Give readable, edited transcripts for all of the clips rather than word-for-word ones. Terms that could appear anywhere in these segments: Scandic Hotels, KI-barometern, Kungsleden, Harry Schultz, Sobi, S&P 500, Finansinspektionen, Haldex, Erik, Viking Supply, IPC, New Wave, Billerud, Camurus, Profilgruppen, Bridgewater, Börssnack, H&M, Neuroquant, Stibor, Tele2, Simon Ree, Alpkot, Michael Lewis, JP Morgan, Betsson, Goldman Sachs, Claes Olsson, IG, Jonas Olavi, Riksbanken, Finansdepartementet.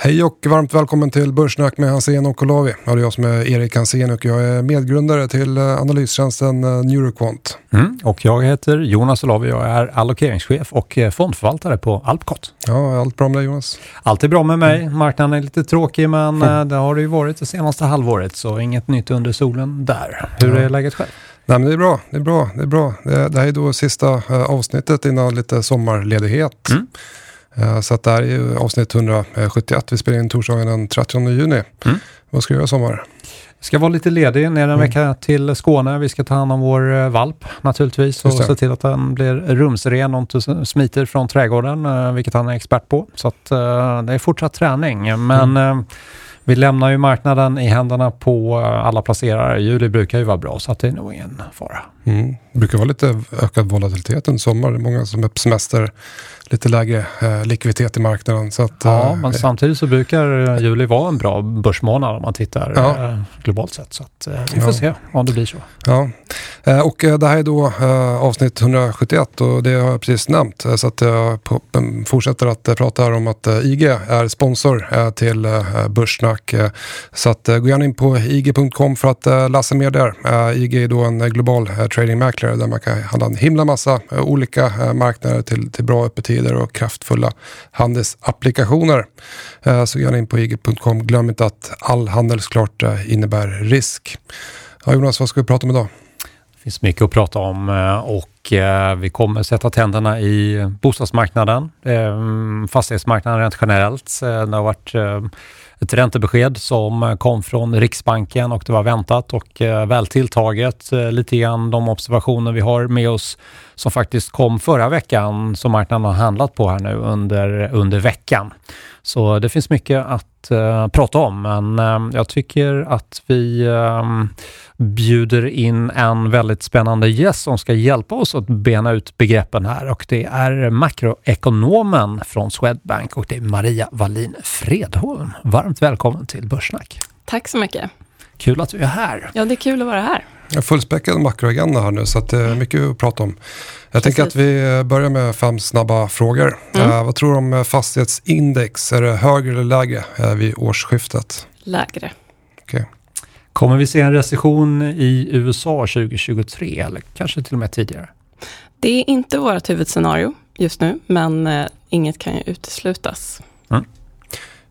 Hej och varmt välkommen till Börssnack med Hansen och Olavi. Ja, det är jag som är Erik Hansen och jag är medgrundare till analystjänsten Neuroquant. Och jag heter Jonas Olavi, jag är allokeringschef och fondförvaltare på Alpkot. Ja, allt bra med dig Jonas? Allt är bra med mig, marknaden är lite tråkig men det har det ju varit det senaste halvåret så inget nytt under solen där. Hur är läget själv? Nej, men det är bra. Det här är då sista avsnittet innan lite sommarledighet. Så att det här är ju avsnitt 171. Vi spelar in torsdagen den 30 juni. Vad ska jag göra i sommar? Jag ska vara lite ledig ner en vecka till Skåne. Vi ska ta hand om vår valp naturligtvis. Och se till att den blir rumsren och inte smiter från trädgården. Vilket han är expert på. Så att, det är fortsatt träning. Men vi lämnar ju marknaden i händerna på alla placerare. Juli brukar ju vara bra så att det är nog ingen fara. Det brukar vara lite ökad volatilitet en sommar. Det är många som är på semester, lite lägre likviditet i marknaden. Så att, men samtidigt så brukar juli vara en bra börsmånad om man tittar globalt sett. Så att, vi får se om det blir så. Ja. Och det här är då avsnitt 171 och det har jag precis nämnt. Så att jag fortsätter att prata här om att IG är sponsor till Börssnack. Så att gå gärna in på IG.com för att läsa mer där. IG är då en global tradingmäklare där man kan handla en himla massa olika marknader till bra öppettider och kraftfulla handelsapplikationer. Så gärna in på IG.com. Glöm inte att all handel såklart innebär risk. Ja, Jonas, vad ska vi prata om idag? Det finns mycket att prata om och vi kommer sätta tänderna i bostadsmarknaden, fastighetsmarknaden rent generellt. Det har varit ett räntebesked som kom från Riksbanken och det var väntat och väl tilltaget. Lite grann de observationer vi har med oss som faktiskt kom förra veckan som marknaden har handlat på här nu under veckan. Så det finns mycket att prata om men jag tycker att vi bjuder in en väldigt spännande gäst som ska hjälpa oss att bena ut begreppen här och det är makroekonomen från Swedbank och det är Maria Wallin Fredholm. Varmt välkommen till Börssnack. Tack så mycket. Kul att du är här. Ja, det är kul att vara här. Jag är fullspäckad makroagenda här nu så att det är mycket att prata om. Jag tänker att vi börjar med 5 snabba frågor. Vad tror du om fastighetsindex? Är det högre eller lägre vid årsskiftet? Lägre. Okej. Kommer vi se en recession i USA 2023 eller kanske till och med tidigare? Det är inte vårt huvudscenario just nu men inget kan ju uteslutas.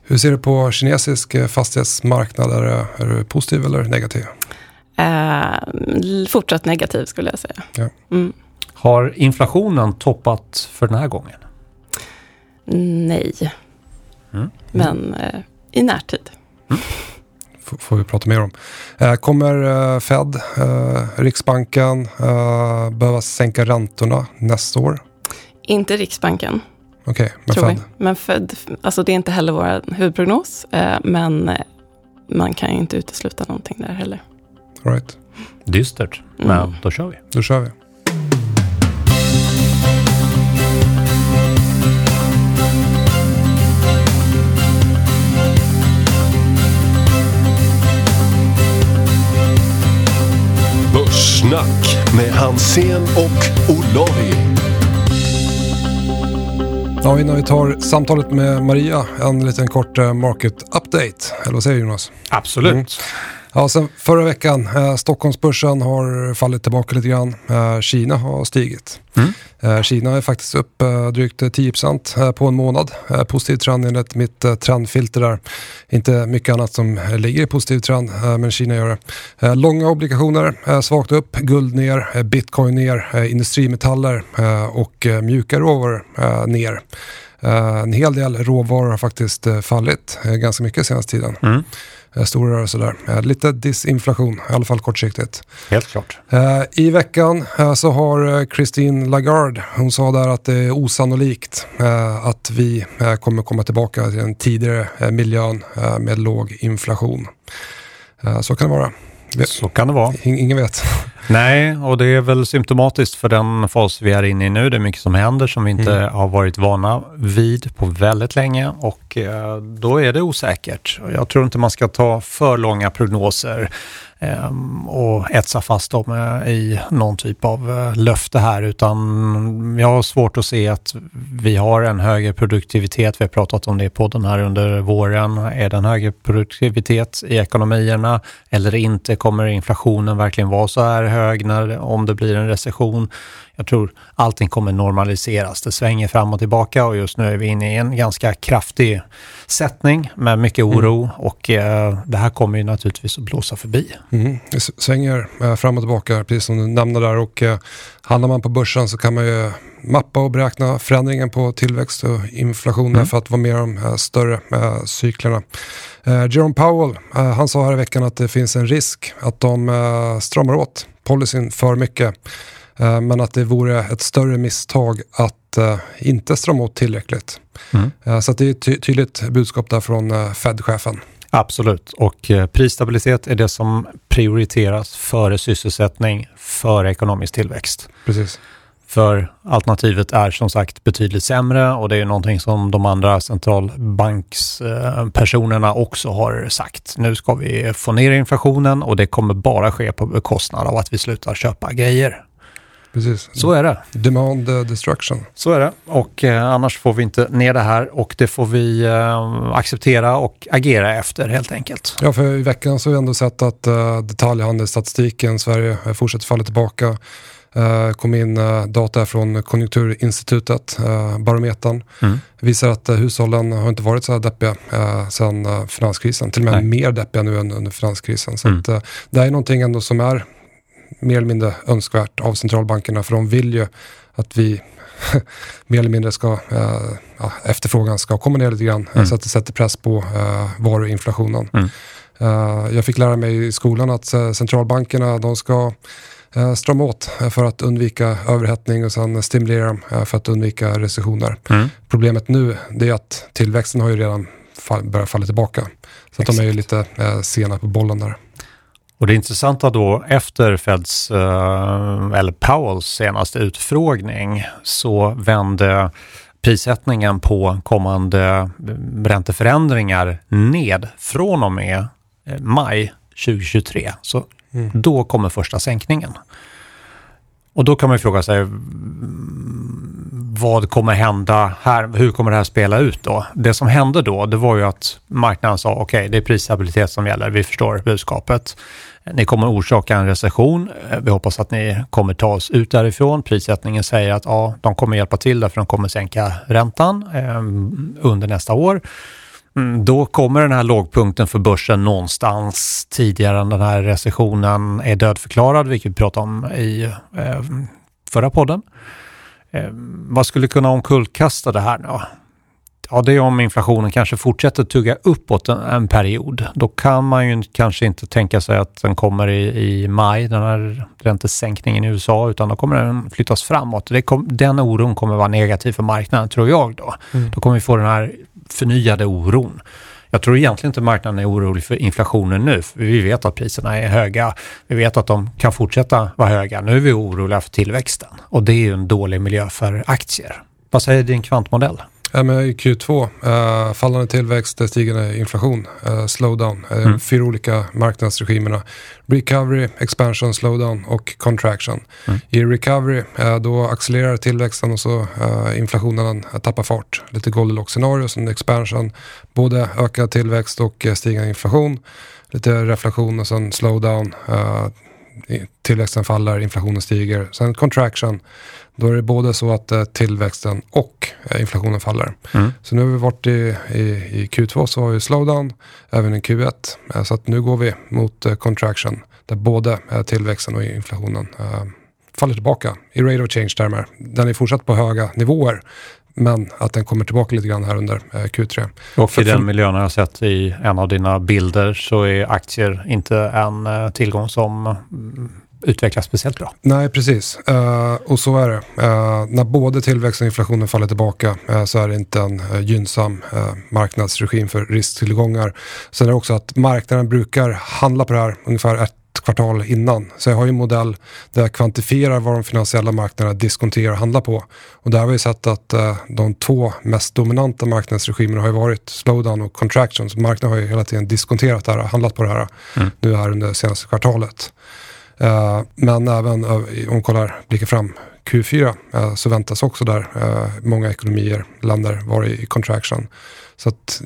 Hur ser du på kinesisk fastighetsmarknad? Är du positiv eller negativ? Fortsatt negativ skulle jag säga. Ja. Har inflationen toppat för den här gången? Nej. Men i närtid. Får vi prata mer om. Kommer Fed, Riksbanken behöva sänka räntorna nästa år? Inte Riksbanken. Okej, men Fed, alltså det är inte heller vår huvudprognos, men man kan ju inte utesluta någonting där heller. All right. Dystert, men då kör vi. Då kör vi. Börssnack med Hansen och Olavi. Ja, innan vi tar samtalet med Maria, en liten kort market update. Eller vad säger Jonas? Absolut. Ja, sen förra veckan, Stockholmsbörsen har fallit tillbaka lite grann. Kina har stigit. Kina är faktiskt upp drygt 10% på en månad. Positiv trend enligt mitt trendfilter där. Inte mycket annat som ligger i positiv trend, men Kina gör det. Långa obligationer svagt upp, guld ner, bitcoin ner, industrimetaller och mjuka råvaror ner. En hel del råvaror har faktiskt fallit ganska mycket senaste tiden. Stora rörelser där. Lite disinflation, i alla fall kortsiktigt. Helt klart. I veckan så har Christine Lagarde, hon sa där att det är osannolikt att vi kommer komma tillbaka till den tidigare miljön med låg inflation. Så kan det vara. Så kan det vara. Ingen vet. Nej, och det är väl symptomatiskt för den fas vi är inne i nu. Det är mycket som händer som vi inte har varit vana vid på väldigt länge, och då är det osäkert. Jag tror inte man ska ta för långa prognoser och etsa fast dem i någon typ av löfte här, utan jag har svårt att se att vi har en högre produktivitet. Vi har pratat om det på den här under våren. Är det en högre produktivitet i ekonomierna eller inte? Kommer inflationen verkligen vara så här hög om det blir en recession? Jag tror allting kommer normaliseras. Det svänger fram och tillbaka, och just nu är vi inne i en ganska kraftig sättning med mycket oro, och det här kommer ju naturligtvis att blåsa förbi. Det svänger fram och tillbaka, precis som du nämnde där, och handlar man på börsen så kan man ju mappa och beräkna förändringen på tillväxt och inflation för att vara med om de större cyklerna. Jerome Powell, han sa här i veckan att det finns en risk att de stramar åt policyn för mycket, men att det vore ett större misstag att inte strama åt tillräckligt. Så att det är ett tydligt budskap där från Fed-chefen. Absolut, och prisstabilitet är det som prioriteras före sysselsättning, före ekonomisk tillväxt. Precis. För alternativet är som sagt betydligt sämre, och det är någonting som de andra centralbankspersonerna också har sagt. Nu ska vi få ner inflationen, och det kommer bara ske på bekostnad av att vi slutar köpa grejer. Precis. Så är det. Demand destruction. Så är det. Och annars får vi inte ner det här, och det får vi acceptera och agera efter helt enkelt. Ja, för i veckan så har vi ändå sett att detaljhandelsstatistiken Sverige fortsätter falla tillbaka. Kom in data från Konjunkturinstitutet, barometern. Visar att hushållen har inte varit så här deppiga sedan finanskrisen. Till och med mer deppiga nu än under finanskrisen. Så att, det är någonting ändå som är mer eller mindre önskvärt av centralbankerna, för de vill ju att vi mer eller mindre ska efterfrågan ska komma ner lite grann, så att det sätter press på varuinflationen. Jag fick lära mig i skolan att centralbankerna, de ska strama åt för att undvika överhettning, och sen stimulera dem för att undvika recessioner. Problemet nu, det är att tillväxten har ju redan börjat falla tillbaka, så att de är ju lite sena på bollen där. Och det intressanta då, efter Feds, eller Powells senaste utfrågning, så vände prissättningen på kommande ränteförändringar ned från och med maj 2023. Så då kommer första sänkningen. Och då kan man ju fråga sig, vad kommer hända här? Hur kommer det här spela ut då? Det som hände då, det var ju att marknaden sa okej, det är prisstabilitet som gäller. Vi förstår budskapet. Ni kommer orsaka en recession. Vi hoppas att ni kommer ta oss ut därifrån. Prissättningen säger att ja, de kommer hjälpa till därför de kommer sänka räntan under nästa år. Då kommer den här lågpunkten för börsen någonstans tidigare än den här recessionen är dödförklarad, vilket vi pratade om i förra podden. Vad skulle kunna omkullkasta det här då? Ja, det är om inflationen kanske fortsätter tugga uppåt en period. Då kan man ju kanske inte tänka sig att den kommer i maj, den här räntesänkningen i USA, utan då kommer den flyttas framåt. Den oron kommer vara negativ för marknaden, tror jag då. Då kommer vi få den här förnyade oron. Jag tror egentligen inte marknaden är orolig för inflationen nu. För vi vet att priserna är höga. Vi vet att de kan fortsätta vara höga. Nu är vi oroliga för tillväxten. Och det är ju en dålig miljö för aktier. Vad säger din kvantmodell? I Q2, fallande tillväxt, stigande inflation, slowdown. 4 olika marknadsregimerna. Recovery, expansion, slowdown och contraction. I recovery då accelererar tillväxten, och så inflationen tappar fart. Lite Goldilocks-scenario som expansion. Både ökad tillväxt och stigande inflation. Lite reflation och sen slowdown. Tillväxten faller, inflationen stiger. Sen contraction. Då är det både så att tillväxten och inflationen faller. Så nu har vi varit i Q2, så har vi slowdown, även i Q1. Så att nu går vi mot contraction, där både tillväxten och inflationen faller tillbaka. I rate of change termer. Den är fortsatt på höga nivåer, men att den kommer tillbaka lite grann här under Q3. Och i den miljön har jag sett i en av dina bilder, så är aktier inte en tillgång som utvecklas speciellt bra. Nej, precis. Och så är det. När både tillväxt och inflationen faller tillbaka så är det inte en gynnsam marknadsregim för risktillgångar. Sen är det också att marknaden brukar handla på det här ungefär ett kvartal innan. Så jag har ju en modell där jag kvantifierar vad de finansiella marknaderna diskonterar och handlar på. Och där har vi sett att de två mest dominanta marknadsregimerna har ju varit slowdown och contraction. Så marknaden har ju hela tiden diskonterat det här, handlat på det här nu här under senaste kvartalet. Men även om vi kollar blicken fram Q4 så väntas också där många ekonomier, länder var i contraction. Så att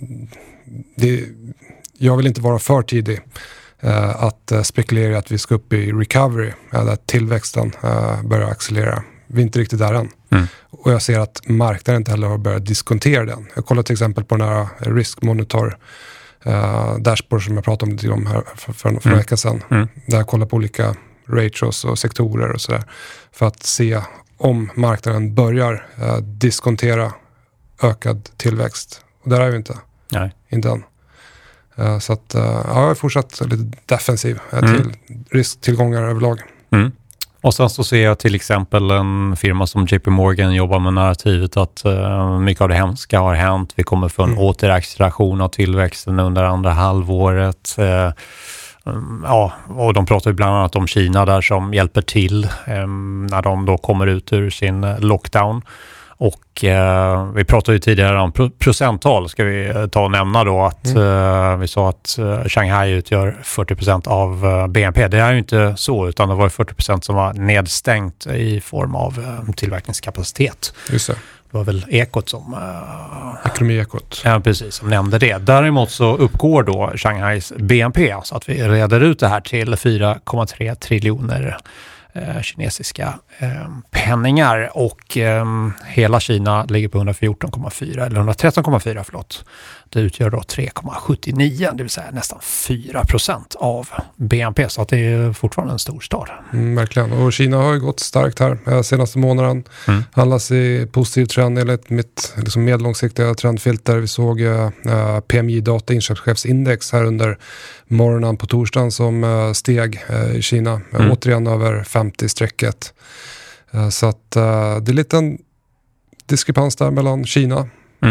jag vill inte vara för tidig att spekulera att vi ska upp i recovery, där tillväxten börjar accelerera. Vi är inte riktigt där än. Och jag ser att marknaden inte heller har börjat diskontera den. Jag kollar till exempel på den här risk monitor dashboard som jag pratade om lite om här för en vecka sedan. Där jag kollar på olika ratios och sektorer och sådär. För att se om marknaden börjar diskontera ökad tillväxt. Och där är vi inte. Nej. Inte än. Så att jag har fortsatt lite defensiv till risktillgångar överlag. Och sen så ser jag till exempel en firma som JP Morgan jobbar med narrativet att mycket av det hemska har hänt. Vi kommer få en återacceleration av tillväxten under andra halvåret. Ja, och de pratar ju bland annat om Kina där som hjälper till när de då kommer ut ur sin lockdown. Och vi pratade ju tidigare om procenttal, ska vi ta och nämna då att vi sa att Shanghai utgör 40% av BNP. Det är ju inte så, utan det var 40% som var nedstängt i form av tillverkningskapacitet. Just det. Det var väl Ekot som... Ekonomiekot. Ja, precis, som nämnde det. Däremot så uppgår då Shanghais BNP, så att vi reder ut det här till 4,3 triljoner kinesiska penningar, och hela Kina ligger på 114,4 eller 113,4 förlåt. Det utgör då 3,79, det vill säga nästan 4% av BNP, så att det är fortfarande en stor stad. Verkligen, och Kina har ju gått starkt här senaste månaden. Handlas i positiv trend enligt mitt liksom medellångsiktiga trendfilter. Vi såg PMI-data, inköpschefsindex här under morgonen på torsdagen som steg i Kina. Återigen över 50-strecket. Så att det är lite en diskrepans där mellan Kina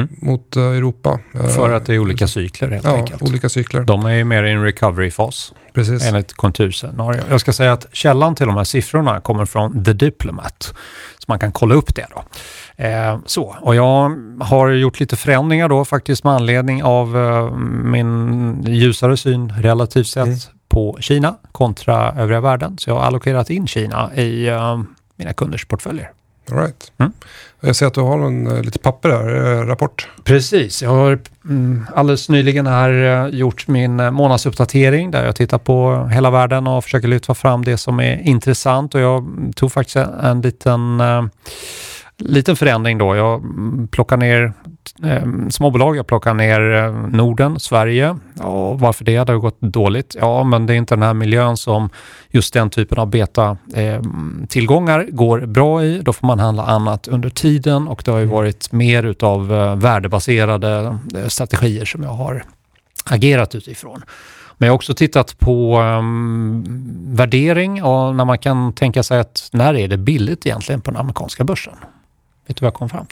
mot Europa. För att det är olika cykler helt enkelt. Olika cykler. De är ju mer i en recovery-fas. Precis. Enligt konjunkturscenario. Jag ska säga att källan till de här siffrorna kommer från The Diplomat. Så man kan kolla upp det då. Så, och jag har gjort lite förändringar då faktiskt med anledning av min ljusare syn relativt sett på Kina kontra övriga världen. Så jag har allokerat in Kina i mina kunders portföljer. All right. Jag ser att du har en lite papper där, rapport. Precis, jag har alldeles nyligen här gjort min månadsuppdatering där jag tittar på hela världen och försöker lyfta fram det som är intressant, och jag tog faktiskt en liten förändring då. Jag plockar ner småbolag, jag plockar ner Norden, Sverige. Och varför det? Det har gått dåligt. Ja, men det är inte den här miljön som just den typen av beta-tillgångar går bra i. Då får man handla annat under tiden, och det har ju varit mer utav värdebaserade strategier som jag har agerat utifrån. Men jag har också tittat på värdering, och när man kan tänka sig att när är det billigt egentligen på den amerikanska börsen? Vet du vad jag kom fram?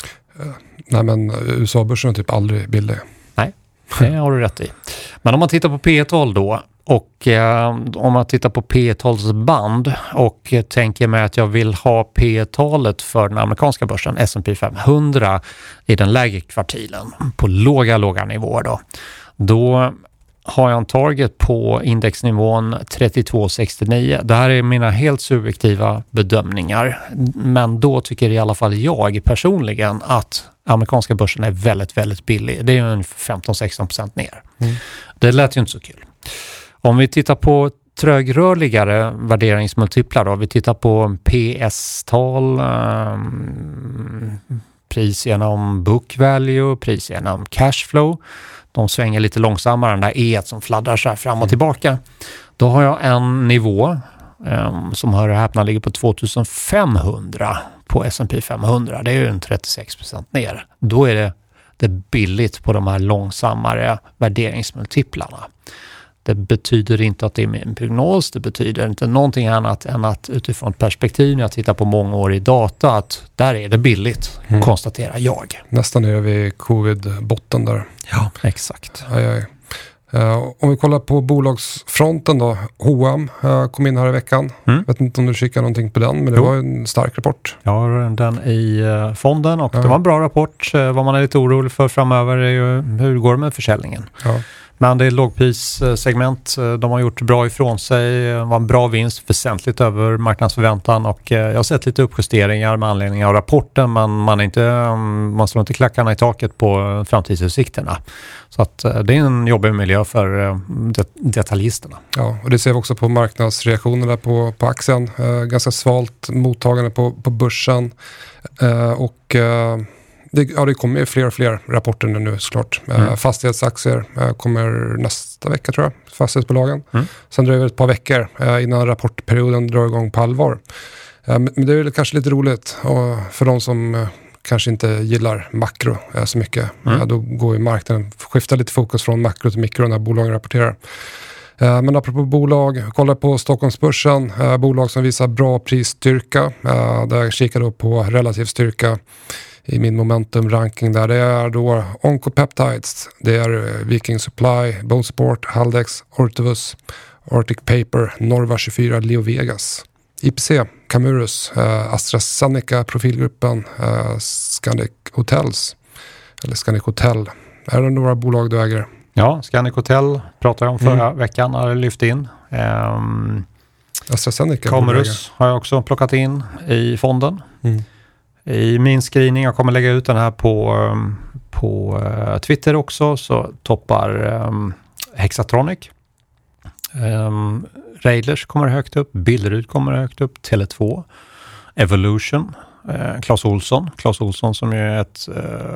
Nej, men USA-börsen är typ aldrig billig. Nej, det har du rätt i. Men om man tittar på P12 då, och om man tittar på P12s band och tänker mig att jag vill ha P-talet för den amerikanska börsen, S&P 500, i den lägre kvartilen på låga nivåer då har jag en target på indexnivån 32,69. Det här är mina helt subjektiva bedömningar. Men då tycker i alla fall jag personligen att amerikanska börsen är väldigt, väldigt billig. Det är ungefär 15-16% ner. Det lät ju inte så kul. Om vi tittar på trögrörligare värderingsmultiplar då. Vi tittar på PS-tal, pris genom book value, pris genom cashflow. De svänger lite långsammare, den där E som fladdrar så här fram och tillbaka. Då har jag en nivå som hör och häpna ligger på 2500 på S&P 500. Det är ju en 36% ner. Då är det billigt på de här långsammare värderingsmultiplarna. Det betyder inte att det är min prognos. Det betyder inte någonting annat än att utifrån ett perspektiv när jag tittar på mångårig data att där är det billigt, konstaterar jag. Nästan är vi covid-botten där. Ja, exakt. Om vi kollar på bolagsfronten då, H&M kom in här i veckan. Jag vet inte om du kikar någonting på den, men det var en stark rapport. Ja, den i fonden och det var en bra rapport. Vad man är lite orolig för framöver är ju hur går det med försäljningen. Ja. Men det är lågprissegment. De har gjort bra ifrån sig. Det var en bra vinst, väsentligt över marknadsförväntan. Och jag har sett lite uppjusteringar med anledning av rapporten. Men man slår inte klackarna i taket på framtidsutsikterna. Så att det är en jobbig miljö för detaljisterna. Ja, och det ser vi också på marknadsreaktionerna på aktien. Ganska svalt mottagande på börsen. Och... Det kommer ju fler och fler rapporter nu såklart. Fastighetsaktier kommer nästa vecka tror jag, fastighetsbolagen. Sen dröjer det ett par veckor innan rapportperioden drar igång på allvar. Men det är kanske lite roligt för de som kanske inte gillar makro så mycket. Då går ju marknaden, skiftar lite fokus från makro till mikro när bolagen rapporterar. Men apropå bolag, kolla på Stockholmsbörsen, bolag som visar bra prisstyrka. Där kikar då på relativ styrka. I min momentum-ranking där det är då Oncopeptides, det är Viking Supply, Bonesupport, Haldex, Ortovus, Arctic Paper, Norva 24, Leo Vegas, IPC, Camurus, AstraZeneca, Profilgruppen, Scandic Hotels, eller Scandic Hotel. Är det några bolag du äger? Ja, Scandic Hotel pratade jag om förra veckan när jag lyfte in. AstraZeneca. Camurus har jag också plockat in i fonden. I min screening, jag kommer lägga ut den här på Twitter också, så toppar Hexatronic. Railers kommer högt upp, Billerud kommer högt upp, Tele2, Evolution, Claes Olsson som är ett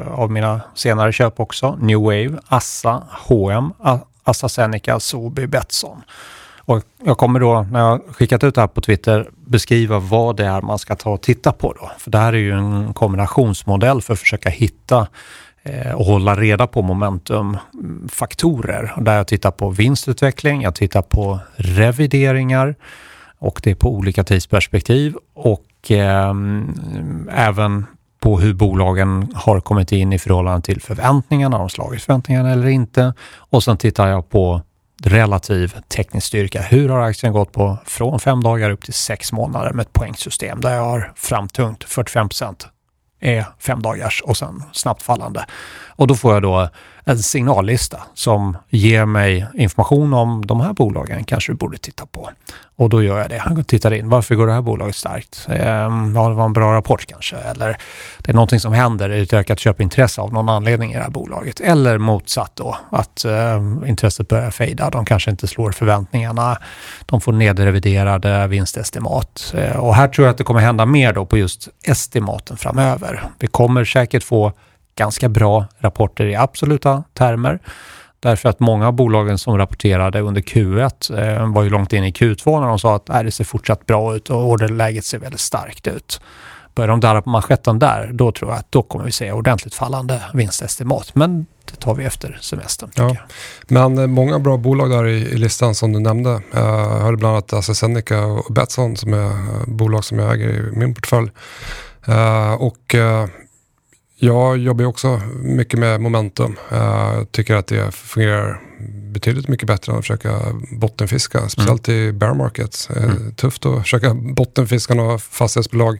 av mina senare köp också, New Wave, Assa, H&M, AstraZeneca, Sobi, Betsson. Och jag kommer då, när jag skickat ut det här på Twitter, beskriva vad det är man ska ta och titta på då. För det här är ju en kombinationsmodell för att försöka hitta och hålla reda på momentumfaktorer. Där jag tittar på vinstutveckling, jag tittar på revideringar och det är på olika tidsperspektiv. Och även på hur bolagen har kommit in i förhållande till förväntningarna, har de slagit förväntningarna eller inte. Och sen tittar jag på relativ teknisk styrka. Hur har aktien gått på från 5 dagar upp till 6 månader med ett poängsystem där jag har framtungt 45% är 5 dagars och sen snabbt fallande. Och då får jag då en signallista som ger mig information om de här bolagen kanske du borde titta på. Och då gör jag det. Han tittar in. Varför går det här bolaget starkt? Ja, det var en bra rapport kanske. Eller det är någonting som händer. Ett ökat köpintresse av någon anledning i det här bolaget. Eller motsatt då. Att intresset börjar fejda. De kanske inte slår förväntningarna. De får nedreviderade vinstestimat. Och här tror jag att det kommer hända mer då på just estimaten framöver. Vi kommer säkert få ganska bra rapporter i absoluta termer. Därför att många av bolagen som rapporterade under Q1 var ju långt in i Q2 när de sa att det ser fortsatt bra ut och orderläget ser väldigt starkt ut. Börjar de darra på manschetten där, då tror jag att då kommer vi se ordentligt fallande vinstestimat. Men det tar vi efter semestern. Ja. Men många bra bolag där i listan som du nämnde. Jag hörde bland annat AstraZeneca och Betsson som är bolag som jag äger i min portfölj. Och... Jag jobbar också mycket med momentum. Jag tycker att det fungerar betydligt mycket bättre än att försöka bottenfiska. Speciellt i bear markets. Tufft att försöka bottenfiska några fastighetsbolag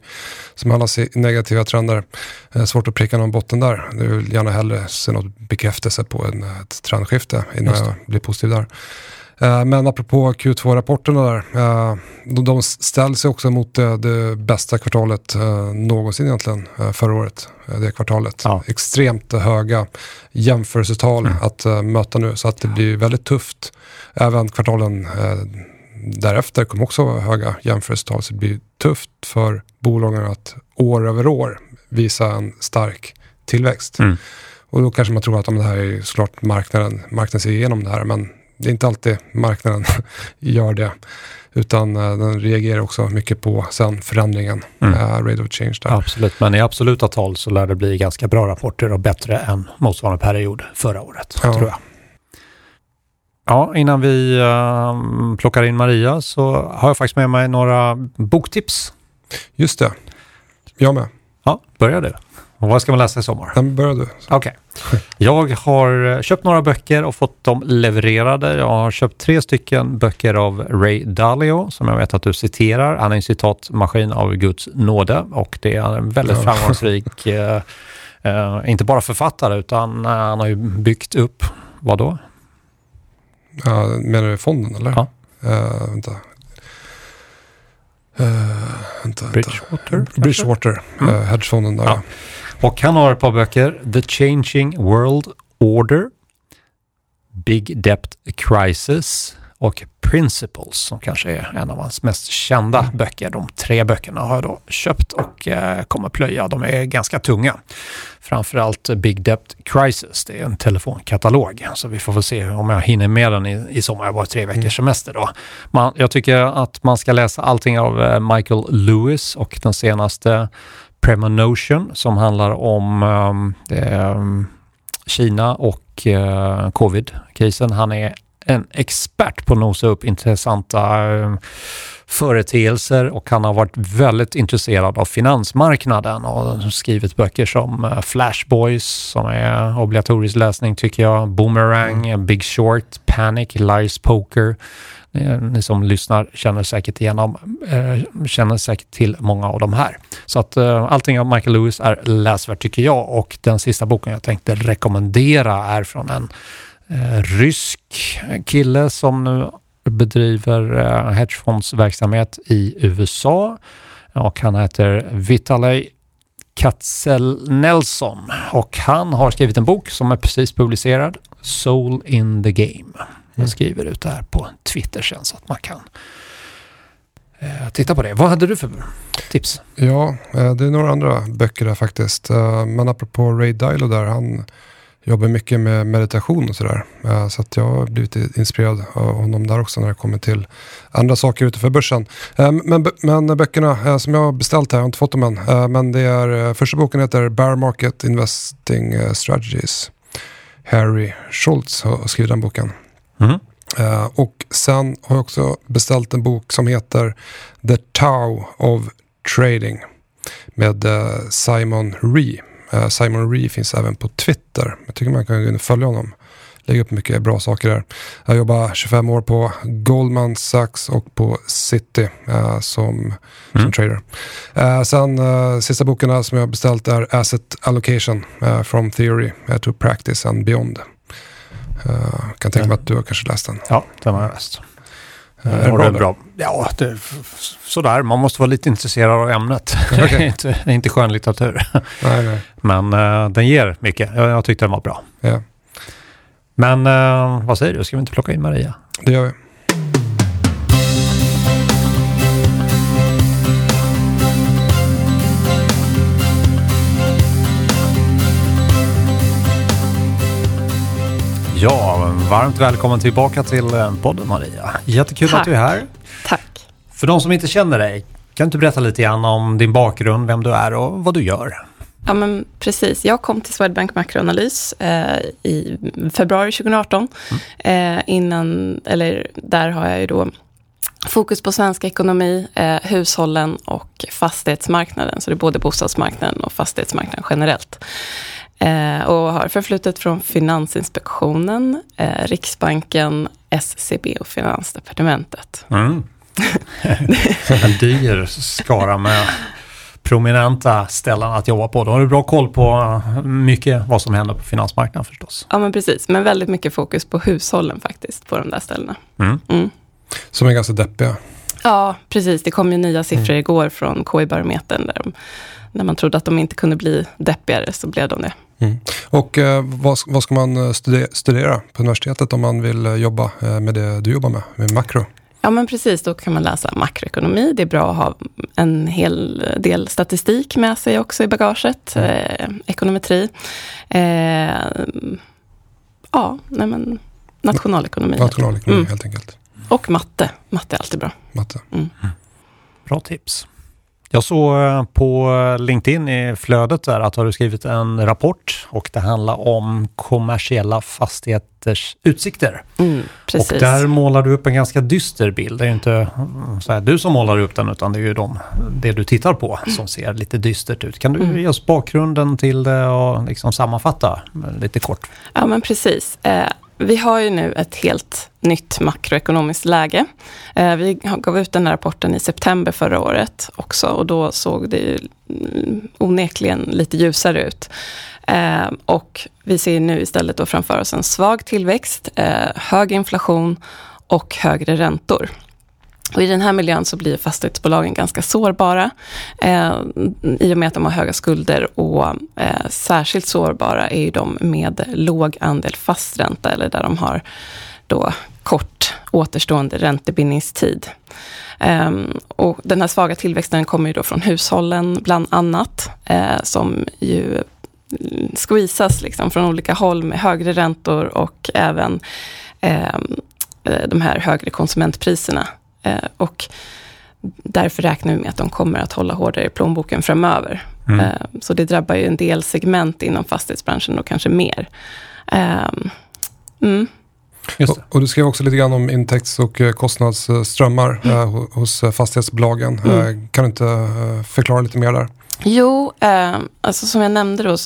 som handlas i negativa trender. Svårt att pricka någon botten där. Jag vill gärna hellre se något bekräftelse på ett trendskifte innan jag blir positiv där. Men apropå Q2-rapporterna där, de ställs ju också mot det bästa kvartalet någonsin egentligen förra året, det kvartalet. Ja. Extremt höga jämförelsetal att möta nu, så att det blir väldigt tufft. Även kvartalen därefter kommer också höga jämförelsetal, så det blir tufft för bolagen att år över år visa en stark tillväxt. Och då kanske man tror att det här är såklart marknaden ser igenom det här, men det är inte alltid marknaden gör det, utan den reagerar också mycket på sen förändringen, rate of change där. Absolut, men i absoluta tal så lär det bli ganska bra rapporter och bättre än motsvarande period förra året, tror jag. Ja, innan vi plockar in Maria så har jag faktiskt med mig några boktips. Just det, jag med. Ja, börjar du. Och vad ska man läsa i sommar? Den börjar du. Okej. Jag har köpt några böcker och fått dem levererade. Jag har köpt 3 stycken böcker av Ray Dalio som jag vet att du citerar. Han är en citatmaskin av Guds nåde och det är en väldigt framgångsrik inte bara författare utan han har ju byggt upp vad då? Menar du fonden eller? Ja. Vänta. Bridgewater. Hedgefonden där. Ja. Och han har ett par böcker. The Changing World Order, Big Debt Crisis och Principles som kanske är en av hans mest kända böcker. De 3 böckerna har jag då köpt och kommer plöja. De är ganska tunga. Framförallt Big Debt Crisis. Det är en telefonkatalog. Så vi får väl se om jag hinner med den i sommar. Jag var 3 veckors semester då. Jag tycker att man ska läsa allting av Michael Lewis och den senaste Premonition som handlar om Kina och covid-krisen. Han är en expert på att nosa upp intressanta företeelser och han har varit väldigt intresserad av finansmarknaden och skrivit böcker som Flashboys som är obligatorisk läsning tycker jag, Boomerang, Big Short, Panic, Lies, Poker. Ni som lyssnar känner säkert till många av de här. Så att allting av Michael Lewis är läsvärt tycker jag och den sista boken jag tänkte rekommendera är från en rysk kille som nu bedriver hedgefondsverksamhet i USA och han heter Vitaly Katselnelson och han har skrivit en bok som är precis publicerad, Soul in the Game. Jag skriver ut det här på Twitter sen så att man kan titta på det. Vad hade du för tips? Ja, det är några andra böcker där faktiskt. Men apropå Ray Dalio där, han jobbar mycket med meditation och sådär. Så att jag har blivit inspirerad av honom där också när det kommer till andra saker utanför börsen. Men böckerna som jag har beställt här, jag har inte fått dem än. Men det är, första boken heter Bear Market Investing Strategies. Harry Schultz har skrivit den boken. Mm. Och sen har jag också beställt en bok som heter The Tao of Trading med Simon Ree. Simon Ree finns även på Twitter. Jag tycker man kan följa honom. Lägger upp mycket bra saker där. Jag jobbar 25 år på Goldman Sachs och på City som trader. Sen sista boken som jag har beställt är Asset Allocation From Theory to Practice and Beyond. Kan tänka mig att du har kanske läst den. Ja, den har jag läst. Är det bra? Ja, sådär. Man måste vara lite intresserad av ämnet. Okay. Det är inte skönlitteratur. Nej. Men den ger mycket. Jag tyckte den var bra. Yeah. Men vad säger du? Ska vi inte plocka in Maria? Det gör vi. Ja, varmt välkommen tillbaka till podden Maria. Jättekul att du är här. Tack. För de som inte känner dig, kan du berätta lite grann om din bakgrund, vem du är och vad du gör? Ja men precis, jag kom till Swedbank Makroanalys i februari 2018. Där har jag ju då fokus på svensk ekonomi, hushållen och fastighetsmarknaden. Så det är både bostadsmarknaden och fastighetsmarknaden generellt. Och har förflutet från Finansinspektionen, Riksbanken, SCB och Finansdepartementet. Mm. En dyr skara med prominenta ställen att jobba på. Då har du bra koll på mycket vad som händer på finansmarknaden förstås. Ja men precis, men väldigt mycket fokus på hushållen faktiskt på de där ställena. Mm. Mm. Som är ganska deppiga. Ja precis, det kom ju nya siffror igår från KI-barometern där när man trodde att de inte kunde bli deppigare så blev de det. Mm. Och vad ska man studera på universitetet om man vill jobba med det du jobbar med makro? Ja men precis, då kan man läsa makroekonomi. Det är bra att ha en hel del statistik med sig också i bagaget. Ekonometri. Nationalekonomi. Nationalekonomi helt enkelt. Och matte. Matte är alltid bra. Matte. Mm. Bra tips. Jag såg på LinkedIn i flödet där att har du skrivit en rapport och det handlar om kommersiella fastigheters utsikter. Precis. Och där målar du upp en ganska dyster bild. Det är ju inte så här, du som målar upp den, utan det är ju det du tittar på som ser lite dystert ut. Kan du ge oss bakgrunden till det och liksom sammanfatta lite kort? Ja, men precis. Vi har ju nu ett helt nytt makroekonomiskt läge. Vi gav ut den här rapporten i september förra året också, och då såg det ju onekligen lite ljusare ut. Och vi ser nu istället då framför oss en svag tillväxt, hög inflation och högre räntor. Och i den här miljön så blir fastighetsbolagen ganska sårbara i och med att de har höga skulder, och särskilt sårbara är ju de med låg andel fast ränta, eller där de har då kort återstående räntebindningstid. Och den här svaga tillväxten kommer ju då från hushållen bland annat, som ju squeezas liksom från olika håll med högre räntor och även de här högre konsumentpriserna. Och därför räknar vi med att de kommer att hålla hårdare i plånboken framöver. Så det drabbar ju en del segment inom fastighetsbranschen och kanske mer. Just det. Och du skrev också lite grann om intäkts- och kostnadsströmmar hos fastighetsbolagen. Kan du inte förklara lite mer där? Jo, alltså som jag nämnde då,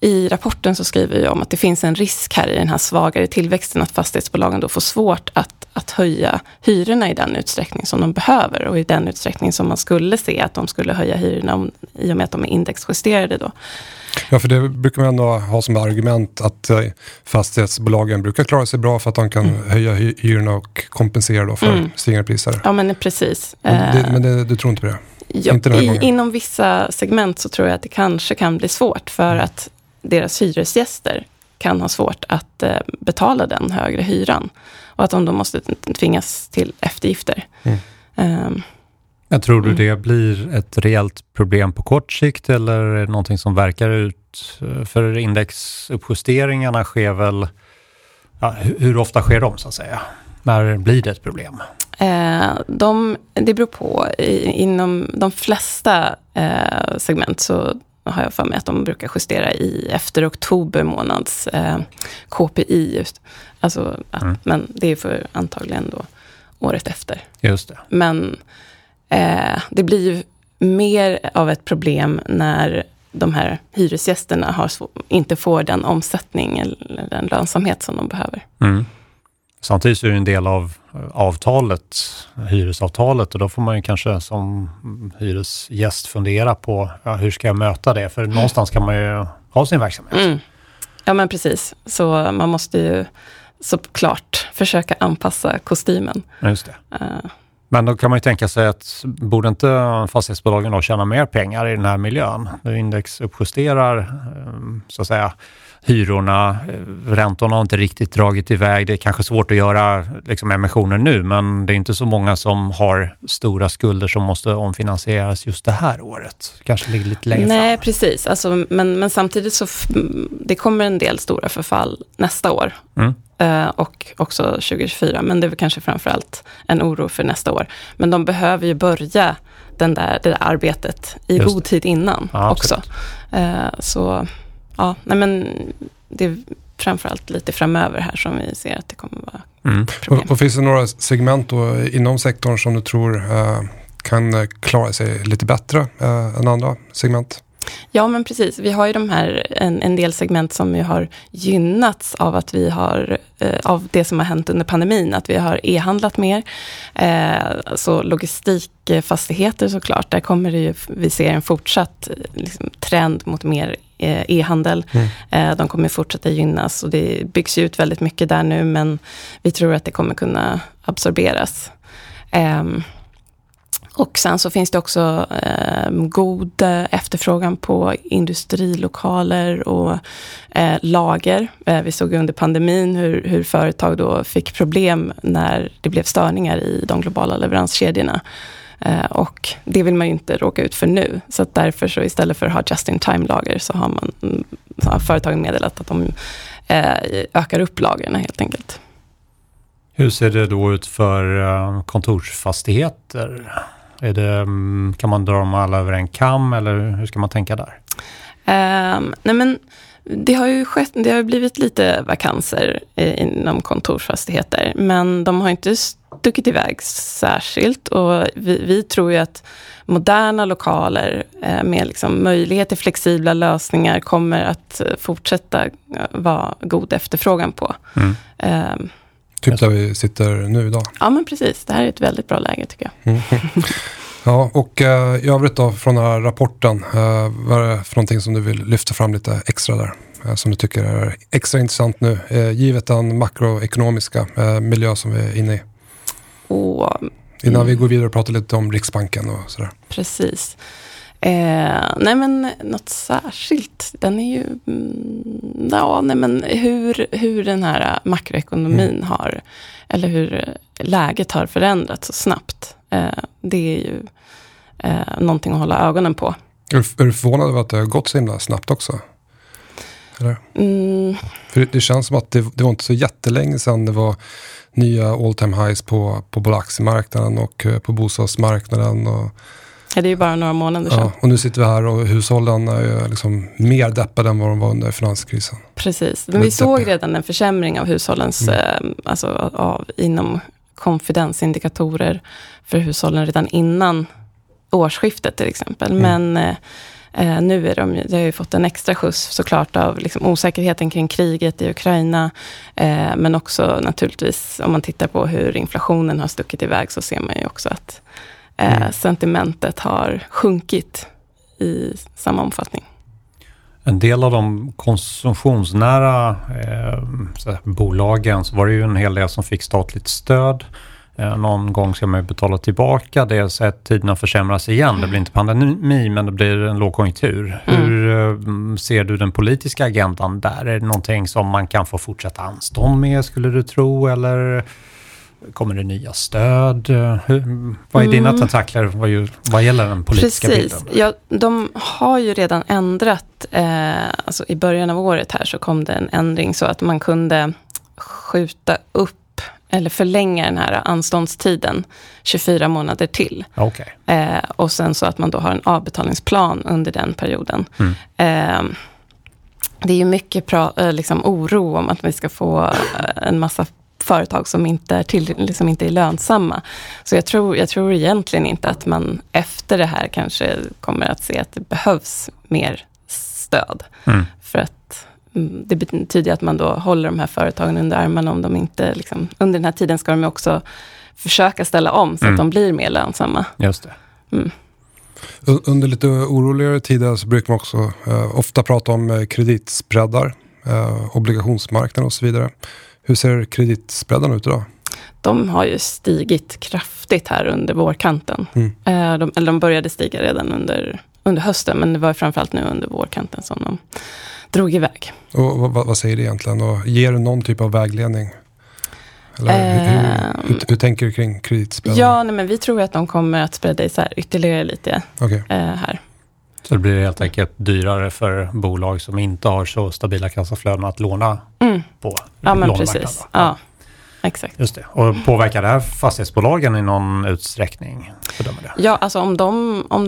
i rapporten så skriver jag om att det finns en risk här i den här svagare tillväxten att fastighetsbolagen då får svårt att höja hyrorna i den utsträckning som de behöver, och i den utsträckning som man skulle se att de skulle höja hyrorna i och med att de är indexjusterade då. Ja, för det brukar man ändå ha som argument att fastighetsbolagen brukar klara sig bra för att de kan höja hyrorna och kompensera då för stigande priser. Ja, men precis. Men du tror inte på det? Ja, inte den här gången. Inom vissa segment så tror jag att det kanske kan bli svårt för att deras hyresgäster kan ha svårt att betala den högre hyran, och att de då måste tvingas till eftergifter. Jag tror du det blir ett reellt problem på kort sikt, eller är det någonting som verkar ut? För indexuppjusteringarna sker väl, hur ofta sker de så att säga? När blir det ett problem? Det beror på. Inom de flesta segment så har jag för mig att de brukar justera efter oktober månads KPI just. Alltså att, men det är för antagligen då året efter. Just det. Men det blir ju mer av ett problem när de här hyresgästerna inte får den omsättning eller den lönsamhet som de behöver. Samtidigt är det en del av avtalet, hyresavtalet, och då får man ju kanske som hyresgäst fundera på hur ska jag möta det? För någonstans kan man ju ha sin verksamhet. Ja, men precis. Så man måste ju såklart försöka anpassa kostymen. Just det. Men då kan man ju tänka sig att borde inte fastighetsbolagen då tjäna mer pengar i den här miljön? Nu indexuppjusterar så att säga hyrorna, räntorna har inte riktigt dragit iväg. Det är kanske svårt att göra liksom emissioner nu, men det är inte så många som har stora skulder som måste omfinansieras just det här året. Kanske ligger lite längre fram. Nej, precis. Alltså, men samtidigt så det kommer en del stora förfall nästa år. Och också 2024, men det är väl kanske framförallt en oro för nästa år. Men de behöver ju börja det där arbetet i god tid innan också. Så ja, nej, men det är framförallt lite framöver här som vi ser att det kommer vara problem. Och finns det några segment då inom sektorn som du tror kan klara sig lite bättre än andra segment? Ja, men precis. Vi har ju de här en del segment som ju har gynnats av att vi har av det som har hänt under pandemin, att vi har e-handlat mer. Så logistikfastigheter såklart, där kommer det ju, vi ser en fortsatt liksom trend mot mer e-handel. De kommer fortsätta gynnas, och det byggs ju ut väldigt mycket där nu, men vi tror att det kommer kunna absorberas. Och sen så finns det också god efterfrågan på industrilokaler och lager. Vi såg under pandemin hur företag då fick problem när det blev störningar i de globala leveranskedjorna. Och det vill man ju inte råka ut för nu. Så att därför så istället för att ha just-in-time-lager så har företagen meddelat att de ökar upp lagerna helt enkelt. Hur ser det då ut för kontorsfastigheter? Är det, kan man dra dem alla över en kam eller hur ska man tänka där? Nej men det har ju skett, det har blivit lite vakanser inom kontorsfastigheter, men de har inte stuckit iväg särskilt, och vi tror ju att moderna lokaler med liksom möjlighet till flexibla lösningar kommer att fortsätta vara god efterfrågan på. Mm. Typ där vi sitter nu idag. Ja men precis, det här är ett väldigt bra läge tycker jag. Mm. Ja, och i övrigt då från den här rapporten, vad är det för någonting som du vill lyfta fram lite extra där? Som du tycker är extra intressant nu, givet den makroekonomiska miljö som vi är inne i? Innan vi går vidare och pratar lite om Riksbanken och sådär. Precis. Nej men något särskilt, den är ju hur den här makroekonomin har, eller hur läget har förändrats så snabbt, det är ju någonting att hålla ögonen på. Är du förvånad över att det har gått så himla snabbt också? Eller? Mm. För det känns som att det var inte så jättelänge sedan det var nya all time highs på bolagsmarknaden och på bostadsmarknaden och det är ju bara några månader sedan. Ja, och nu sitter vi här och hushållen är ju liksom mer deppade än vad de var under finanskrisen. Precis, men vi såg redan en försämring av hushållens, inom konfidensindikatorer för hushållen redan innan årsskiftet till exempel. Men nu har ju fått en extra skjuts såklart av liksom osäkerheten kring kriget i Ukraina, men också naturligtvis om man tittar på hur inflationen har stuckit iväg så ser man ju också att sentimentet har sjunkit i samma omfattning. En del av de konsumtionsnära bolagen så var det ju en hel del som fick statligt stöd. Någon gång ska man ju betala tillbaka det, så att tiderna försämras igen. Det blir inte pandemi men det blir en lågkonjunktur. Hur ser du den politiska agendan där? Är det någonting som man kan få fortsätta anstånd med skulle du tro, eller kommer det nya stöd? Vad är dina tentakler vad gäller den politiska bilden? Ja, de har ju redan ändrat, alltså i början av året här så kom det en ändring så att man kunde skjuta upp eller förlänga den här anståndstiden 24 månader till. Okay. Och sen så att man då har en avbetalningsplan under den perioden. Det är ju mycket oro om att vi ska få en massa företag som inte är lönsamma. Så jag tror egentligen inte att man efter det här kanske kommer att se att det behövs mer stöd. För att det betyder att man då håller de här företagen under armarna om de inte liksom, under den här tiden ska de också försöka ställa om så att de blir mer lönsamma. Just det. Mm. Under lite oroligare tider så brukar man också ofta prata om kreditspreadar, obligationsmarknaden och så vidare. Hur ser kreditspreadarna ut idag? De har ju stigit kraftigt här under vårkanten. De började stiga redan under hösten, men det var framförallt nu under vårkanten som de drog iväg. Och vad säger det egentligen? Och ger du någon typ av vägledning? Eller hur tänker du kring kreditspreadarna? Ja, men vi tror att de kommer att sprida isär ytterligare lite här. Så det blir helt enkelt dyrare för bolag som inte har så stabila kassaflöden att låna på. Ja, men precis. Ja, exakt. Just det. Och påverkar det här fastighetsbolagen i någon utsträckning? Fördömer det? Ja, alltså om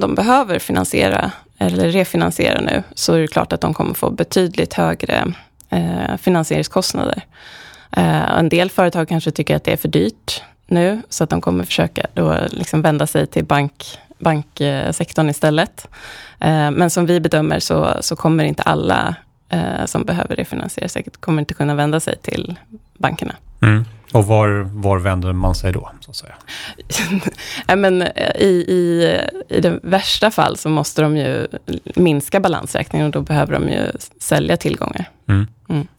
de behöver finansiera eller refinansiera nu så är det klart att de kommer få betydligt högre finansieringskostnader. En del företag kanske tycker att det är för dyrt nu så att de kommer försöka då liksom vända sig till banksektorn istället. Men som vi bedömer så kommer inte alla som behöver refinansiera säkert kommer inte kunna vända sig till bankerna. Mm. Och var vänder man sig då, så att säga? Men i det värsta fall så måste de ju minska balansräkningen och då behöver de ju sälja tillgångar.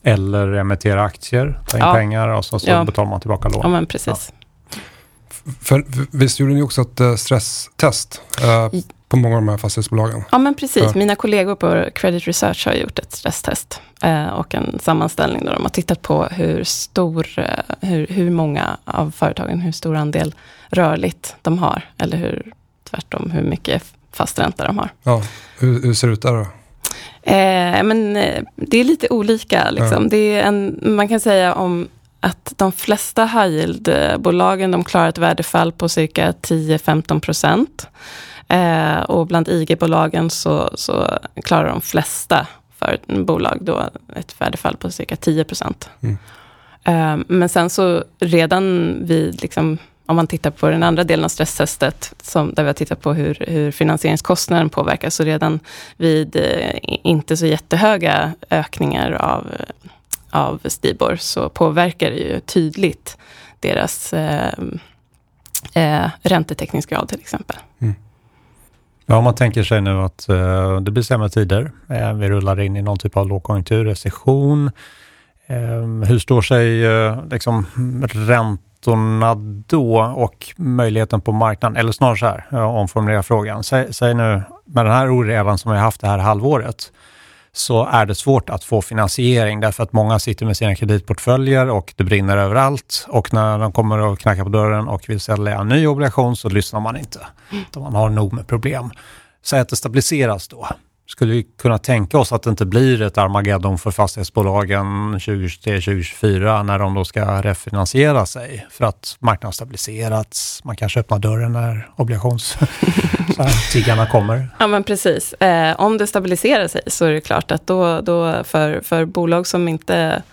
Eller remittera aktier, ta in pengar och så betalar man tillbaka lån. Ja, men precis. Ja. För visst gjorde ni också ett stresstest på många av de här fastighetsbolagen? Ja, men precis. Ja. Mina kollegor på Credit Research har gjort ett stresstest och en sammanställning där de har tittat på hur många av företagen, hur stor andel rörligt de har eller hur mycket fast ränta de har. Ja, hur ser det ut där då? Men det är lite olika liksom. Ja. Man kan säga om att de flesta high yield-bolagen de klarar ett värdefall på cirka 10-15%. Och bland IG-bolagen så klarar de flesta för bolag då ett värdefall på cirka 10%. Mm. Men sen så redan vid liksom, om man tittar på den andra delen av stresstestet som, där vi har tittat på hur finansieringskostnaden påverkas, så redan vid inte så jättehöga ökningar av Stibor så påverkar det ju tydligt deras räntetäckningsgrad till exempel. Mm. Ja, om man tänker sig nu att det blir sämre tider. Vi rullar in i någon typ av lågkonjunktur, recession. Hur står sig liksom räntorna då och möjligheten på marknaden? Eller snarare så här, jag omformulerar frågan. Säg nu, med den här orevan som vi har haft det här halvåret, så är det svårt att få finansiering därför att många sitter med sina kreditportföljer och det brinner överallt, och när de kommer och knackar på dörren och vill sälja en ny obligation så lyssnar man inte. Man har nog med problem. Säg att det stabiliseras då. Skulle vi kunna tänka oss att det inte blir ett Armageddon för fastighetsbolagen 2023-2024 när de då ska refinansiera sig för att marknaden stabiliserats? Man kanske öppnar dörren när obligationstiggarna kommer. Ja, men precis. Om det stabiliserar sig så är det klart att då för bolag som inte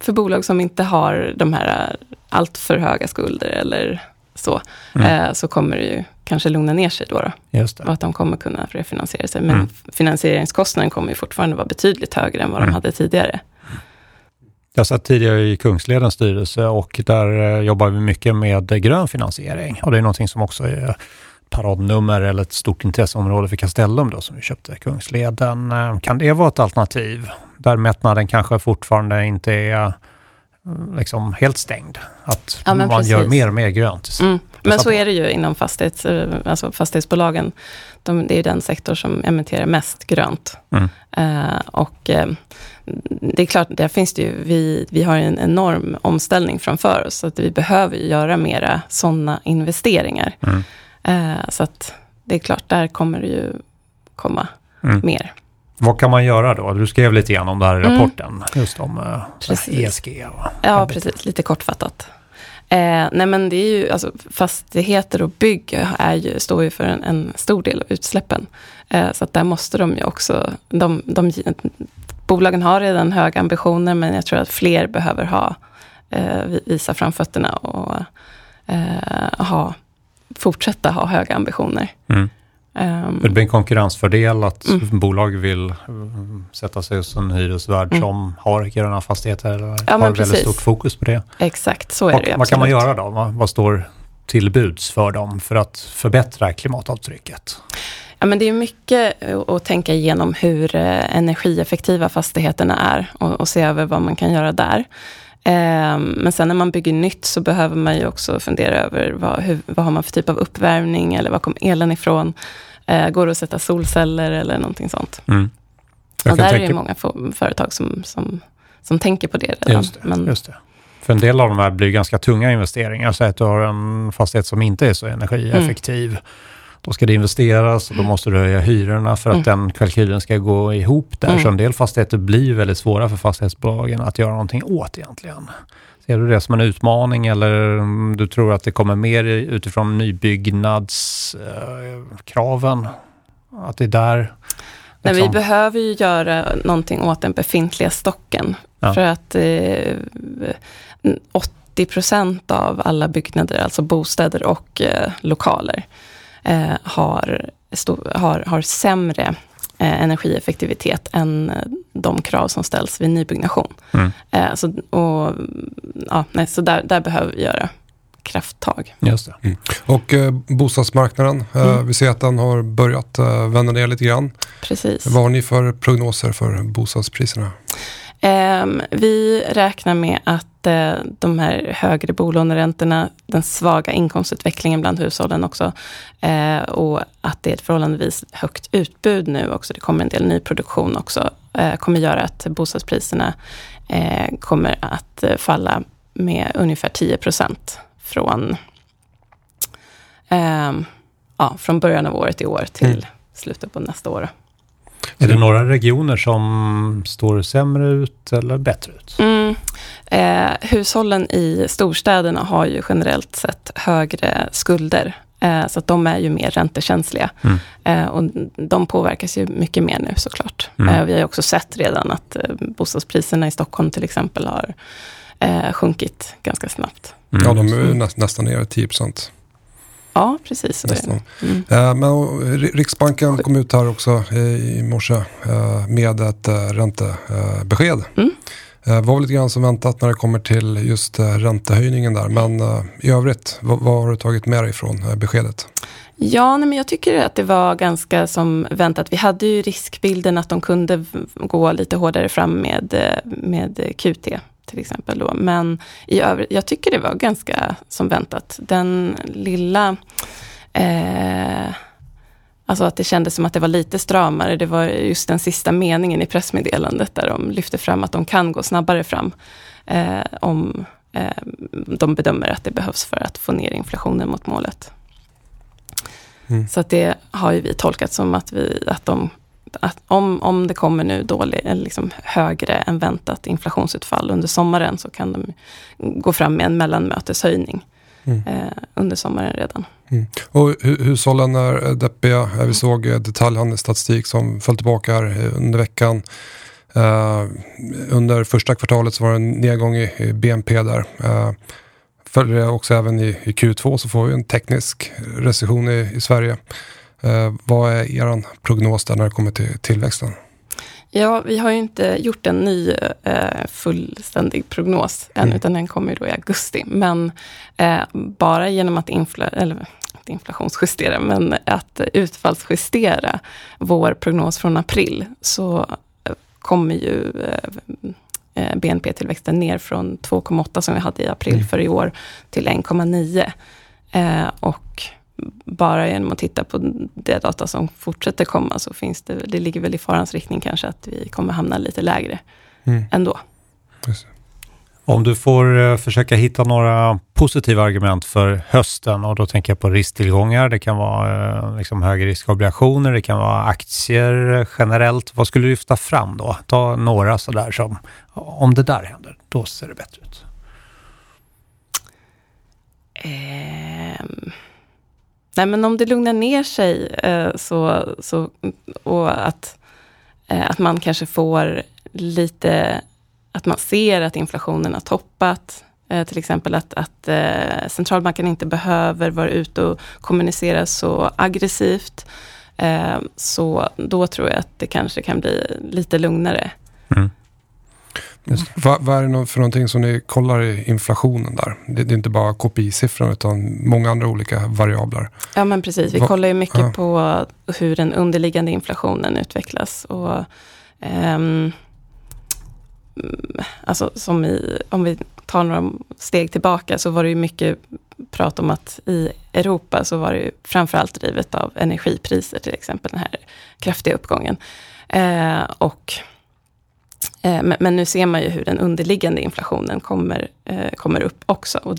för bolag som inte har de här allt för höga skulder eller så, så kommer det ju kanske lugna ner sig då. Just det. Och att de kommer kunna refinansiera sig. Men finansieringskostnaden kommer ju fortfarande vara betydligt högre än vad de hade tidigare. Jag satt tidigare i Kungsledens styrelse och där jobbar vi mycket med grön finansiering. Och det är någonting som också är paradnummer eller ett stort intresseområde för Castellum då, som vi köpte Kungsleden. Kan det vara ett alternativ där mättnaden kanske fortfarande inte är liksom helt stängd, att man gör mer och mer grönt? Men så är det ju inom fastighetsbolagen. Det är ju den sektor som emitterar mest grönt. Och det är klart, där finns det ju, vi har en enorm omställning framför oss, så att vi behöver göra mera sådana investeringar. Så att det är klart, där kommer det ju komma mer. Vad kan man göra då? Du skrev lite grann om det här i rapporten. Just om ESG. Ja, precis. Lite kortfattat. Nej, men det är ju, alltså, fastigheter och bygg står ju för en stor del av utsläppen. Så att där måste de ju också... Bolagen har redan höga ambitioner, men jag tror att fler behöver visa framfötterna och fortsätta ha höga ambitioner. Det blir en konkurrensfördel att bolag vill sätta sig hos en hyresvärd som har gröna fastigheter eller har väldigt stort fokus på det. Exakt, så är det. Vad kan man göra då? Vad står till buds för dem för att förbättra klimatavtrycket? Ja, men det är mycket att tänka igenom hur energieffektiva fastigheterna är och se över vad man kan göra där. Men sen när man bygger nytt så behöver man ju också fundera över vad har man för typ av uppvärmning, eller var kom elen ifrån, går det att sätta solceller eller någonting sånt. Och där är det många företag som tänker på det redan. Just det. För en del av de här blir ganska tunga investeringar, så att du har en fastighet som inte är så energieffektiv. Då ska det investeras och då måste du höja hyrorna för att den kalkylen ska gå ihop där. Så en del fastigheter blir väldigt svåra för fastighetsbolagen att göra någonting åt egentligen. Ser du det som en utmaning, eller du tror att det kommer mer utifrån nybyggnadskraven? Att det är där... Liksom. Nej, vi behöver ju göra någonting åt den befintliga stocken. Ja. För att 80% av alla byggnader, alltså bostäder och lokaler, har sämre energieffektivitet än de krav som ställs vid nybyggnation. Så där behöver vi göra krafttag. Just det. Och bostadsmarknaden, vi ser att den har börjat vända ner lite grann. Precis. Vad har ni för prognoser för bostadspriserna? Vi räknar med att de här högre bolåneräntorna, den svaga inkomstutvecklingen bland hushållen också, och att det är ett förhållandevis högt utbud nu också, det kommer en del nyproduktion också, kommer göra att bostadspriserna kommer att falla med ungefär 10% från början av året i år till slutet på nästa år. Är det några regioner som står sämre ut eller bättre ut? Hushållen i storstäderna har ju generellt sett högre skulder. Så att de är ju mer räntekänsliga. Och de påverkas ju mycket mer nu såklart. Vi har också sett redan att bostadspriserna i Stockholm till exempel har sjunkit ganska snabbt. Ja, de är nästan ner 10%. Ja, precis. Men Riksbanken kom ut här också i morse med ett räntebesked. Det var lite grann som väntat när det kommer till just räntehöjningen där. Men i övrigt, vad har du tagit med dig från beskedet? Ja, nej, men jag tycker att det var ganska som väntat. Vi hade ju riskbilden att de kunde gå lite hårdare fram med QT till exempel då. Men i övrigt, jag tycker det var ganska som väntat. Den lilla... Alltså att det kändes som att det var lite stramare. Det var just den sista meningen i pressmeddelandet där de lyfter fram att de kan gå snabbare fram om de bedömer att det behövs för att få ner inflationen mot målet. Så att det har ju vi tolkat som att om det kommer nu liksom högre än väntat inflationsutfall under sommaren så kan de gå fram med en mellanmöteshöjning. Under sommaren redan. Och hushållen är deppiga. Vi såg detaljhandelsstatistik som föll tillbaka här under veckan. Under första kvartalet så var det en nedgång i BNP där. Följer det också även i Q2 så får vi en teknisk recession i Sverige. Vad är er prognos där när det kommer till tillväxten? Ja, vi har ju inte gjort en ny fullständig prognos än, utan den kommer ju då i augusti. Men bara genom att inflationsjustera, men att utfallsjustera vår prognos från april så kommer ju BNP-tillväxten ner från 2,8 som vi hade i april för i år till 1,9. Och bara genom att titta på det data som fortsätter komma så finns det ligger väl i farans riktning kanske att vi kommer hamna lite lägre ändå. Precis. Om du får försöka hitta några positiva argument för hösten, och då tänker jag på risktillgångar, det kan vara liksom högriskobligationer, det kan vara aktier generellt. Vad skulle du lyfta fram då? Ta några sådär som, om det där händer, då ser det bättre ut. Nej, men om det lugnar ner sig och att man kanske får lite, att man ser att inflationen har toppat, till exempel att centralbanken inte behöver vara ute och kommunicera så aggressivt, så då tror jag att det kanske kan bli lite lugnare. Vad är det för någonting som ni kollar i inflationen där? Det är inte bara KPI-siffran utan många andra olika variabler. Ja, men precis. Vi kollar ju mycket på hur den underliggande inflationen utvecklas. Och, alltså om vi tar några steg tillbaka så var det ju mycket prat om att i Europa så var det ju framförallt drivet av energipriser till exempel, den här kraftiga uppgången. Men nu ser man ju hur den underliggande inflationen kommer upp också. Och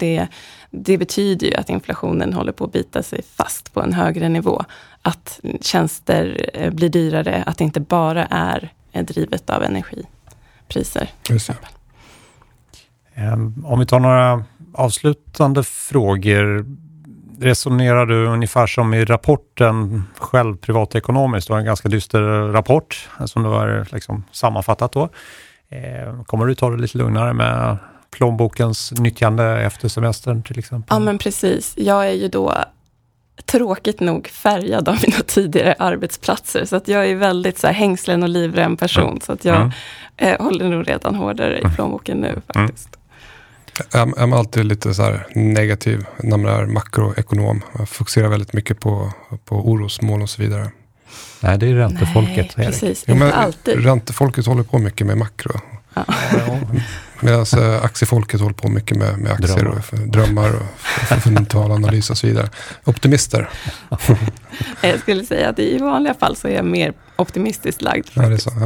det betyder ju att inflationen håller på att bita sig fast på en högre nivå. Att tjänster blir dyrare, att det inte bara är drivet av energipriser. Om vi tar några avslutande frågor. Resonerar du ungefär som i rapporten själv privatekonomiskt? Det var en ganska dyster rapport som det var liksom sammanfattat då. Kommer du ta det lite lugnare med plånbokens nyttjande efter semestern till exempel? Ja, men precis. Jag är ju då tråkigt nog färgad av mina tidigare arbetsplatser. Så att jag är väldigt så här hängslen och livrem person. Så att jag håller nog redan hårdare i plånboken nu faktiskt. Jag är alltid lite så här negativ när man är makroekonom. Jag fokuserar väldigt mycket på orosmål och så vidare. Nej, det är räntefolket. Nej, precis. Jo, men alltid. Räntefolket håller på mycket med makro. Ja. Medan aktiefolket håller på mycket med aktier drömmar och fundamental analys och så vidare. Optimister. Jag skulle säga att i vanliga fall så är jag mer optimistiskt lagd. Ja, det är så, ja.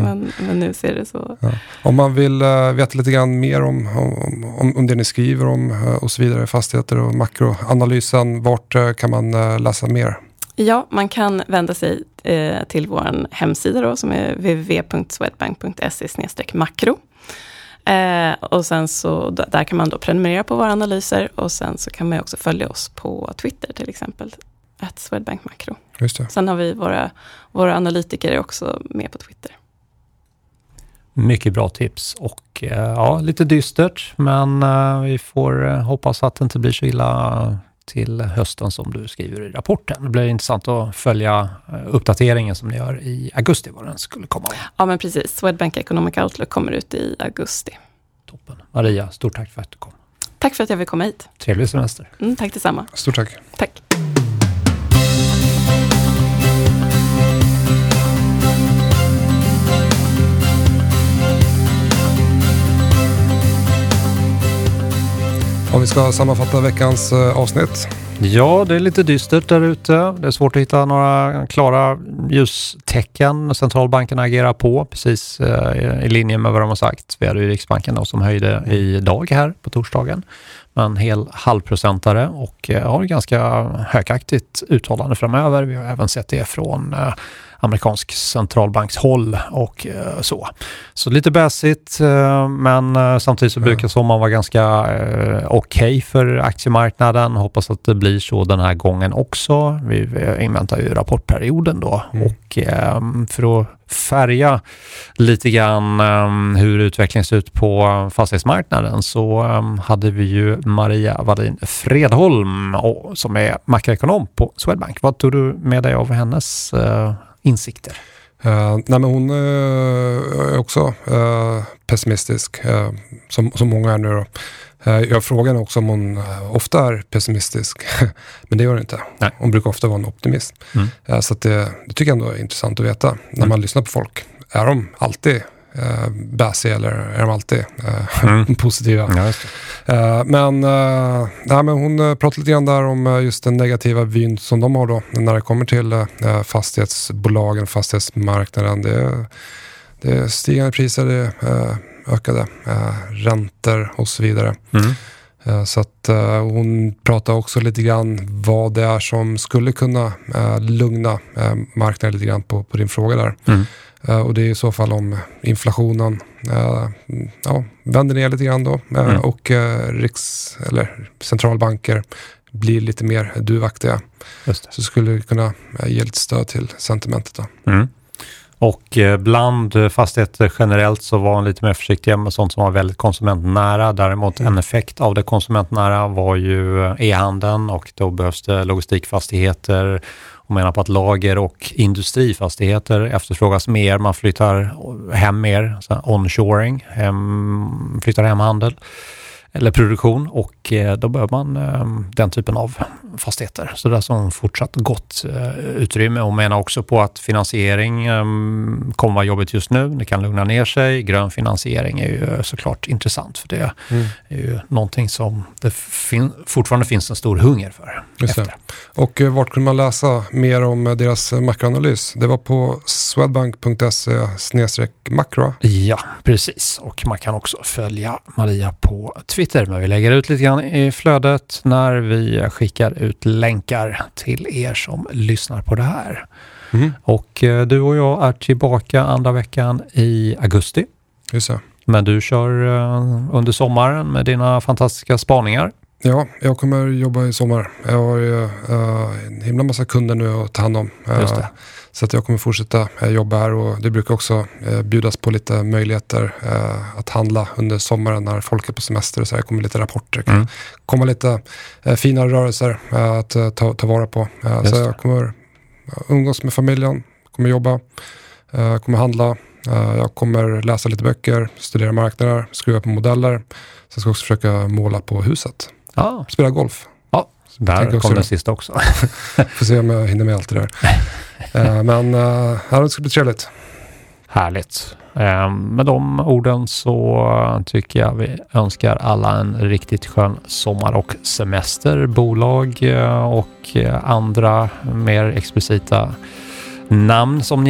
Men nu ser det så. Ja. Om man vill veta lite grann mer om det ni skriver om och så vidare, fastigheter och makroanalysen, vart kan man läsa mer? Ja, man kan vända sig till vår hemsida då, som är www.swedbank.se/makro. Och sen så där kan man då prenumerera på våra analyser, och sen så kan man också följa oss på Twitter till exempel, @swedbankmakro. Just det. Sen har vi våra analytiker också med på Twitter. Mycket bra tips, och ja, lite dystert, men vi får hoppas att det inte blir så illa till hösten som du skriver i rapporten. Det blir intressant att följa uppdateringen som ni gör i augusti, vad den skulle komma. Ja, men precis. Swedbank Economic Outlook kommer ut i augusti. Toppen. Maria, stort tack för att du kom. Tack för att jag fick komma hit. Trevlig semester. Mm, tack detsamma. Stort tack. Tack. Om vi ska sammanfatta veckans avsnitt. Ja, det är lite dystert där ute. Det är svårt att hitta några klara ljustecken. Centralbankerna agerar på precis i linje med vad de har sagt. Vi hade ju Riksbanken då, som höjde idag här på torsdagen. Med en hel halvprocentare, och har ganska högaktigt uttalande framöver. Vi har även sett det från amerikansk centralbankshåll och så. Så lite bäsigt, men samtidigt så brukar sommaren vara ganska okej för aktiemarknaden. Hoppas att det blir så den här gången också. Vi inväntar ju rapportperioden då, och för att färga lite grann hur utvecklingen ser ut på fastighetsmarknaden, så hade vi ju Maria Wallin Fredholm som är makroekonom på Swedbank. Vad tog du med dig av hennes insikter? Nej, men hon är också pessimistisk, som många är nu då. Jag frågar också om hon ofta är pessimistisk, men det gör hon inte. Nej. Hon brukar ofta vara en optimist. Så att det tycker jag ändå är intressant att veta. När man lyssnar på folk, är de alltid bäsiga eller är de alltid positiva? Ja, just det. Men hon pratade lite grann där om just den negativa vyn som de har då när det kommer till fastighetsbolagen, fastighetsmarknaden. Det är stigande priser, det ökade räntor och så vidare. Så att hon pratar också lite grann vad det är som skulle kunna lugna marknaden lite grann på din fråga där. Och det är i så fall om inflationen vänder ner lite grann då, och centralbanker blir lite mer duvaktiga. Så skulle det kunna ge lite stöd till sentimentet då. Och bland fastigheter generellt så var han lite mer försiktig med sånt som var väldigt konsumentnära. Däremot en effekt av det konsumentnära var ju e-handeln, och då behövs det logistikfastigheter. Hon menar på att lager och industrifastigheter efterfrågas mer. Man flyttar hem mer, onshoring, flyttar hem handel eller produktion, och då behöver man den typen av fastigheter. Så det är som fortsatt gott utrymme. Och menar också på att finansiering kommer vara jobbigt just nu. Det kan lugna ner sig. Grön finansiering är ju såklart intressant, för det är ju någonting som det fortfarande finns en stor hunger för. Just det. Och vart kunde man läsa mer om deras makroanalys? Det var på swedbank.se/makro. Ja, precis. Och man kan också följa Maria på Twitter, men vi lägger ut lite grann i flödet när vi skickar ut länkar till er som lyssnar på det här. Och du och jag är tillbaka andra veckan i augusti. Just det. Men du kör under sommaren med dina fantastiska spaningar. Ja, jag kommer jobba i sommar. Jag har ju en himla massa kunder nu att ta hand om. Just det. Så att jag kommer fortsätta jobba här, och det brukar också bjudas på lite möjligheter att handla under sommaren när folk är på semester. Så här kommer lite rapporter, kommer lite fina rörelser att ta vara på. Så jag kommer umgås med familjen, kommer jobba, kommer handla. Jag kommer läsa lite böcker, studera marknader, skruva på modeller. Sen ska jag också försöka måla på huset. Ah. Spela golf. Ja, där kom den sista också. Får se om jag hinner med allt det där. Men det ska bli trevligt. Härligt. Med de orden så tycker jag vi önskar alla en riktigt skön sommar och semester. Bolag och andra mer explicita namn som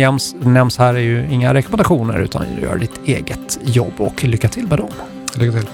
nämns här är ju inga rekommendationer, utan gör ditt eget jobb, och lycka till med dem. Lycka till.